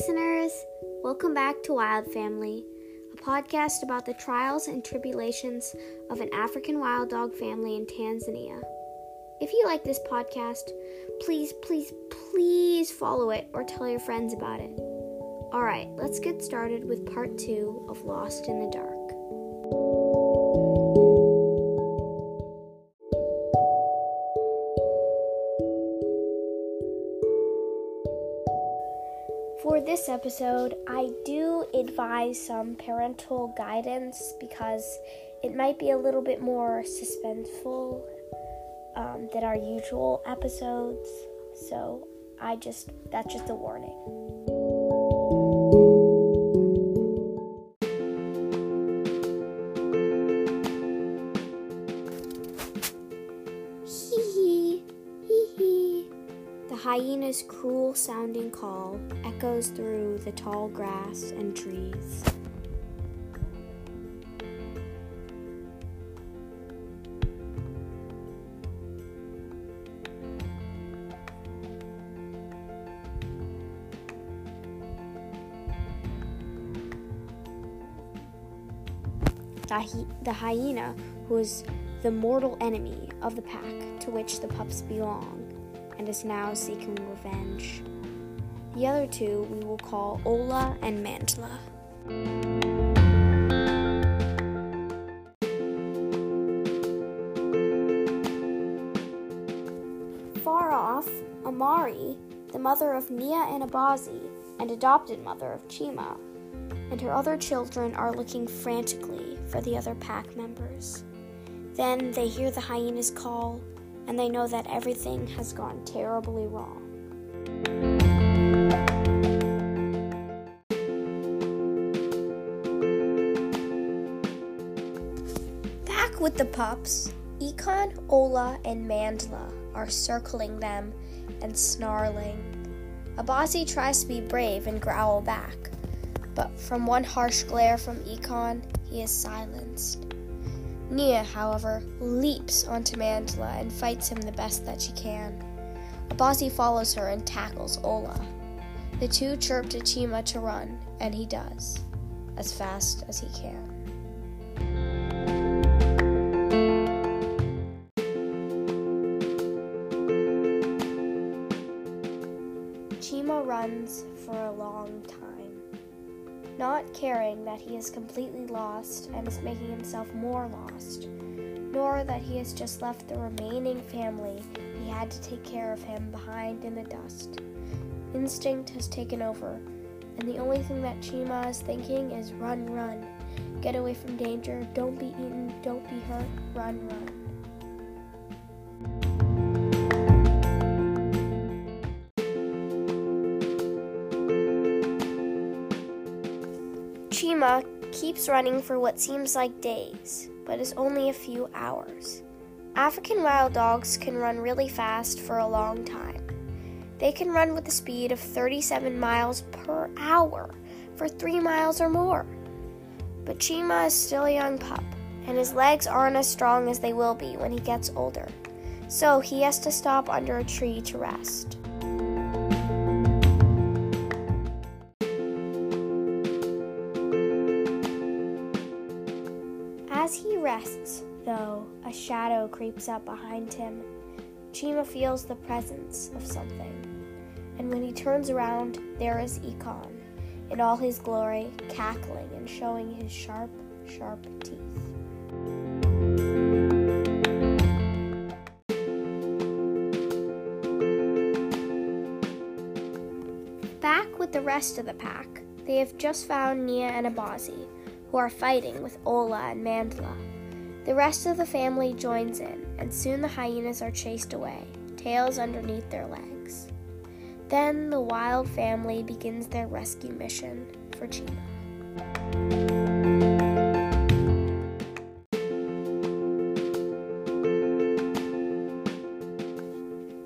listeners. Welcome back to Wild Family, a podcast about the trials and tribulations of an African wild dog family in Tanzania. If you like this podcast, please follow it or tell your friends about it. All right, let's get started with part 2 of Lost in the Dark. For this episode, I do advise some parental guidance because it might be a little bit more suspenseful than our usual episodes. So that's just a warning. Hyena's cruel-sounding call echoes through the tall grass and trees. The hyena, who is the mortal enemy of the pack to which the pups belong, and is now seeking revenge. The other two we will call Ola and Mandla. Far off, Amari, the mother of Nia and Abazi, and adopted mother of Chima, and her other children are looking frantically for the other pack members. Then they hear the hyena's call, and they know that everything has gone terribly wrong. Back with the pups, Ekon, Ola, and Mandla are circling them and snarling. Abazi tries to be brave and growl back, but from one harsh glare from Ekon, he is silenced. Nia, however, leaps onto Mandla and fights him the best that she can. Abazi follows her and tackles Ola. The two chirp to Chima to run, and he does, as fast as he can. Chima runs for a long time, not caring that he is completely lost and is making himself more lost, nor that he has just left the remaining family he had to take care of him behind in the dust. Instinct has taken over, and the only thing that Chima is thinking is run, run. Get away from danger, don't be eaten, don't be hurt, run, run. Chima keeps running for what seems like days, but is only a few hours. African wild dogs can run really fast for a long time. They can run with a speed of 37 miles per hour for 3 miles or more. But Chima is still a young pup, and his legs aren't as strong as they will be when he gets older, so he has to stop under a tree to rest. As he rests, though, a shadow creeps up behind him. Chima feels the presence of something, and when he turns around, there is Ekon, in all his glory, cackling and showing his sharp, sharp teeth. Back with the rest of the pack, they have just found Nia and Abazi, who are fighting with Ola and Mandla. The rest of the family joins in, and soon the hyenas are chased away, tails underneath their legs. Then the wild family begins their rescue mission for Chima.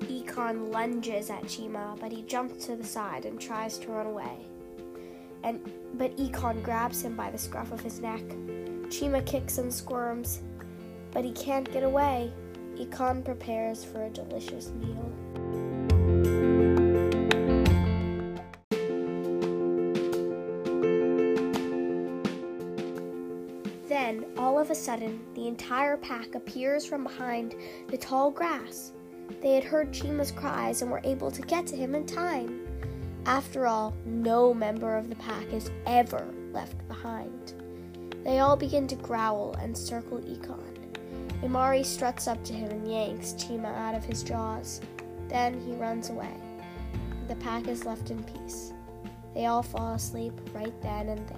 Ekon lunges at Chima, but he jumps to the side and tries to run away. But Ekon grabs him by the scruff of his neck. Chima kicks and squirms, but he can't get away. Ekon prepares for a delicious meal. of a sudden, the entire pack appears from behind the tall grass. They had heard Chima's cries and were able to get to him in time. After all, no member of the pack is ever left behind. They all begin to growl and circle Ekon. Amari struts up to him and yanks Chima out of his jaws. Then he runs away. The pack is left in peace. They all fall asleep right then and there.